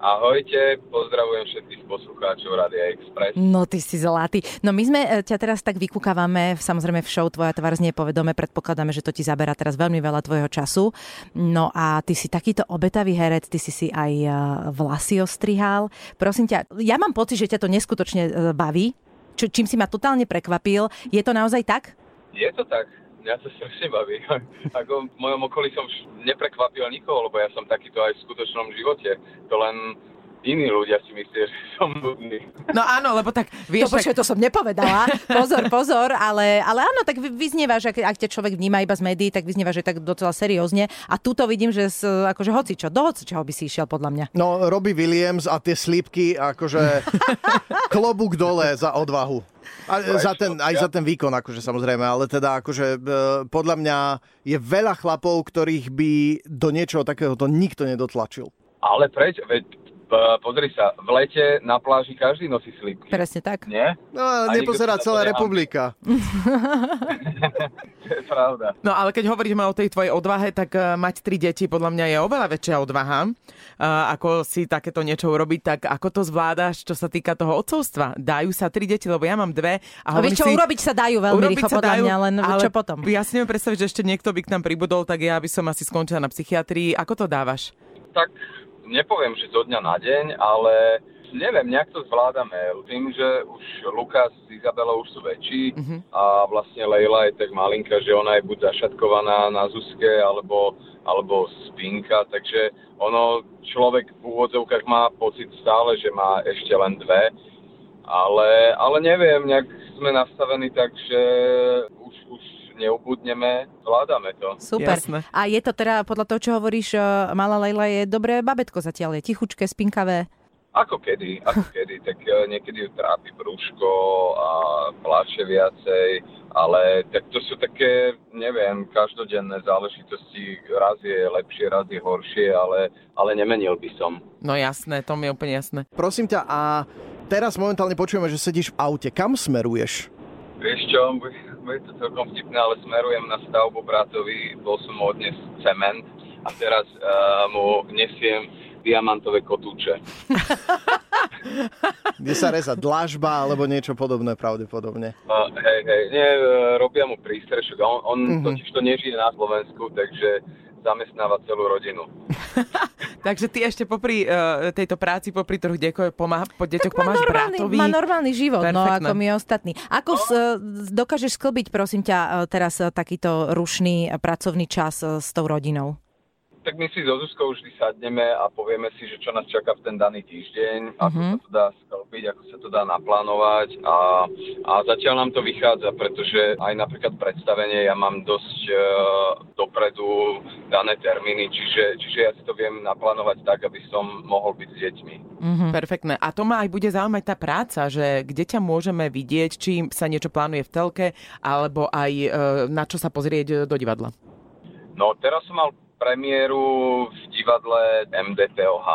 Ahojte, pozdravujem všetkých poslucháčov Rádia Express. No ty si zlatý. No my sme ťa teraz tak vykúkavame, samozrejme v show Tvoja tvár znie povedomé, predpokladáme, že to ti zabera teraz veľmi veľa tvojho času. No a ty si takýto obetavý herec, ty si si aj vlasy ostrihal. Prosím ťa, ja mám pocit, že ťa to neskutočne baví, čím si ma totálne prekvapil. Je to naozaj tak? Je to tak. Mňa to strašne baví. Ako v mojom okolí som neprekvapil nikoho, lebo ja som takýto aj v skutočnom živote. To len iní ľudia si myslia, že som nudný. No áno, lebo tak vieš... To som nepovedala. Pozor, ale áno, tak vyznievaš, ak ťa človek vníma iba z médií, tak vyznievaš, že tak docela seriózne. A tu to vidím, že akože hocičo, do hocičoho by si išiel, podľa mňa. No, Robbie Williams a tie slípky, akože klobúk dole za odvahu. Za ten výkon, akože samozrejme, ale teda akože podľa mňa je veľa chlapov, ktorých by do niečoho takéhoto nikto nedotlačil. Ale prečo? Veď pozri sa, v lete na pláži každý nosí slípky. Presne tak. Nie? No, nepozerá celá republika. To je pravda. No, ale keď hovoríme o tej tvojej odvahe, tak mať 3 deti podľa mňa je oveľa väčšia odvaha. Ako si takéto niečo urobiť, tak ako to zvládáš, čo sa týka toho otcovstva? Dajú sa 3 deti, lebo ja mám 2. Urobiť sa dajú veľmi rýchlo, podľa mňa, len čo potom? Ja si neviem predstaviť, že ešte niekto by k nám pribudol, tak ja by som asi skončila na psychiatrii. Ako to dávaš? Tak nepoviem, že zo dňa na deň, ale neviem, nejak to zvládame. Tým, že už Lukas, Izabela už sú väčší a vlastne Leila je tak malinka, že ona je buď zašatkovaná na Zuzke, alebo spinka, takže ono, človek v úvodzovkách má pocit stále, že má ešte len 2, ale neviem, nejak sme nastavení tak, že už neubudneme, zvládame to. Super. Jasne. A je to teda, podľa toho, čo hovoríš, malá Leila je dobré babetko zatiaľ, je tichučké, spinkavé? Ako kedy, tak niekedy ju trápi brúško a pláče viacej, ale tak to sú také, neviem, každodenné záležitosti, raz je lepšie, raz je horšie, ale nemenil by som. No jasné, to mi je úplne jasné. Prosím ťa, a teraz momentálne počujeme, že sedíš v aute, kam smeruješ? Vieš čo, je to celkom vtipné, ale smerujem na stavbu bratovi, bol som mu odnes cement a teraz mu nesiem diamantové kotúče. Kde sa reza dlažba alebo niečo podobné pravdepodobne. Nie, robia mu prístrešok. On totiž to nežije na Slovensku, takže zamestnáva celú rodinu. Takže ty ešte popri tejto práci, popri troch deťoch pomáhaš bratovi. Má normálny život, perfektné. No ako my ostatní. Ako dokážeš sklbiť, prosím ťa, teraz takýto rušný pracovný čas s tou rodinou? Tak my si so Zuzkou vždy sadneme a povieme si, že čo nás čaká v ten daný týždeň, ako sa to dá sklbiť, ako sa to dá naplánovať a zatiaľ nám to vychádza, pretože aj napríklad predstavenie ja mám dosť dopredu dané termíny, čiže ja si to viem naplánovať tak, aby som mohol byť s deťmi. Perfektné. A to ma aj bude zaujímať tá práca, že kde ťa môžeme vidieť, či sa niečo plánuje v telke, alebo aj na čo sa pozrieť do divadla. No teraz som mal premiéru v divadle MDPOH,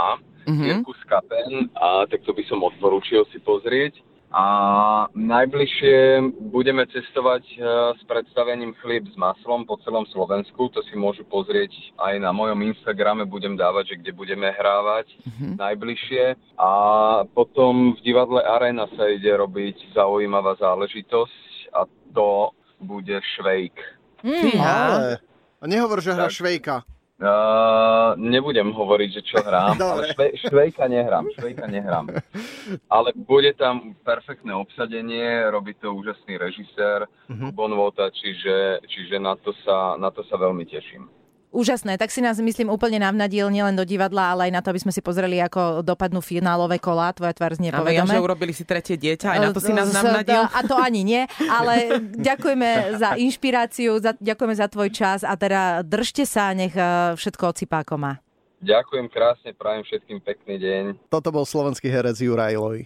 Cirkus Kapen, a tak to by som odporúčil si pozrieť. A najbližšie budeme cestovať s predstavením Chlieb s maslom po celom Slovensku. To si môžu pozrieť aj na mojom Instagrame, budem dávať, že kde budeme hrávať najbližšie. A potom v divadle Arena sa ide robiť zaujímavá záležitosť a to bude Švejk. A nehovor, že hráš Švejka. Nebudem hovoriť, že čo hrám, ale Švejka nehrám. Ale bude tam perfektné obsadenie, robí to úžasný režisér Bon Vota, čiže na to sa veľmi teším. Úžasné, tak si nás, myslím, úplne navnadiel nielen do divadla, ale aj na to, aby sme si pozreli, ako dopadnú finálové kola. Tvoja tvár znie povedomé. Ale ja, že urobili si tretie dieťa, aj na to si nás navnadiel. A to ani nie, ale ďakujeme za inšpiráciu, ďakujeme za tvoj čas a teda držte sa, nech všetko odsýpá koma. Ďakujem krásne, prajem všetkým pekný deň. Toto bol slovenský herec Juraj Loy.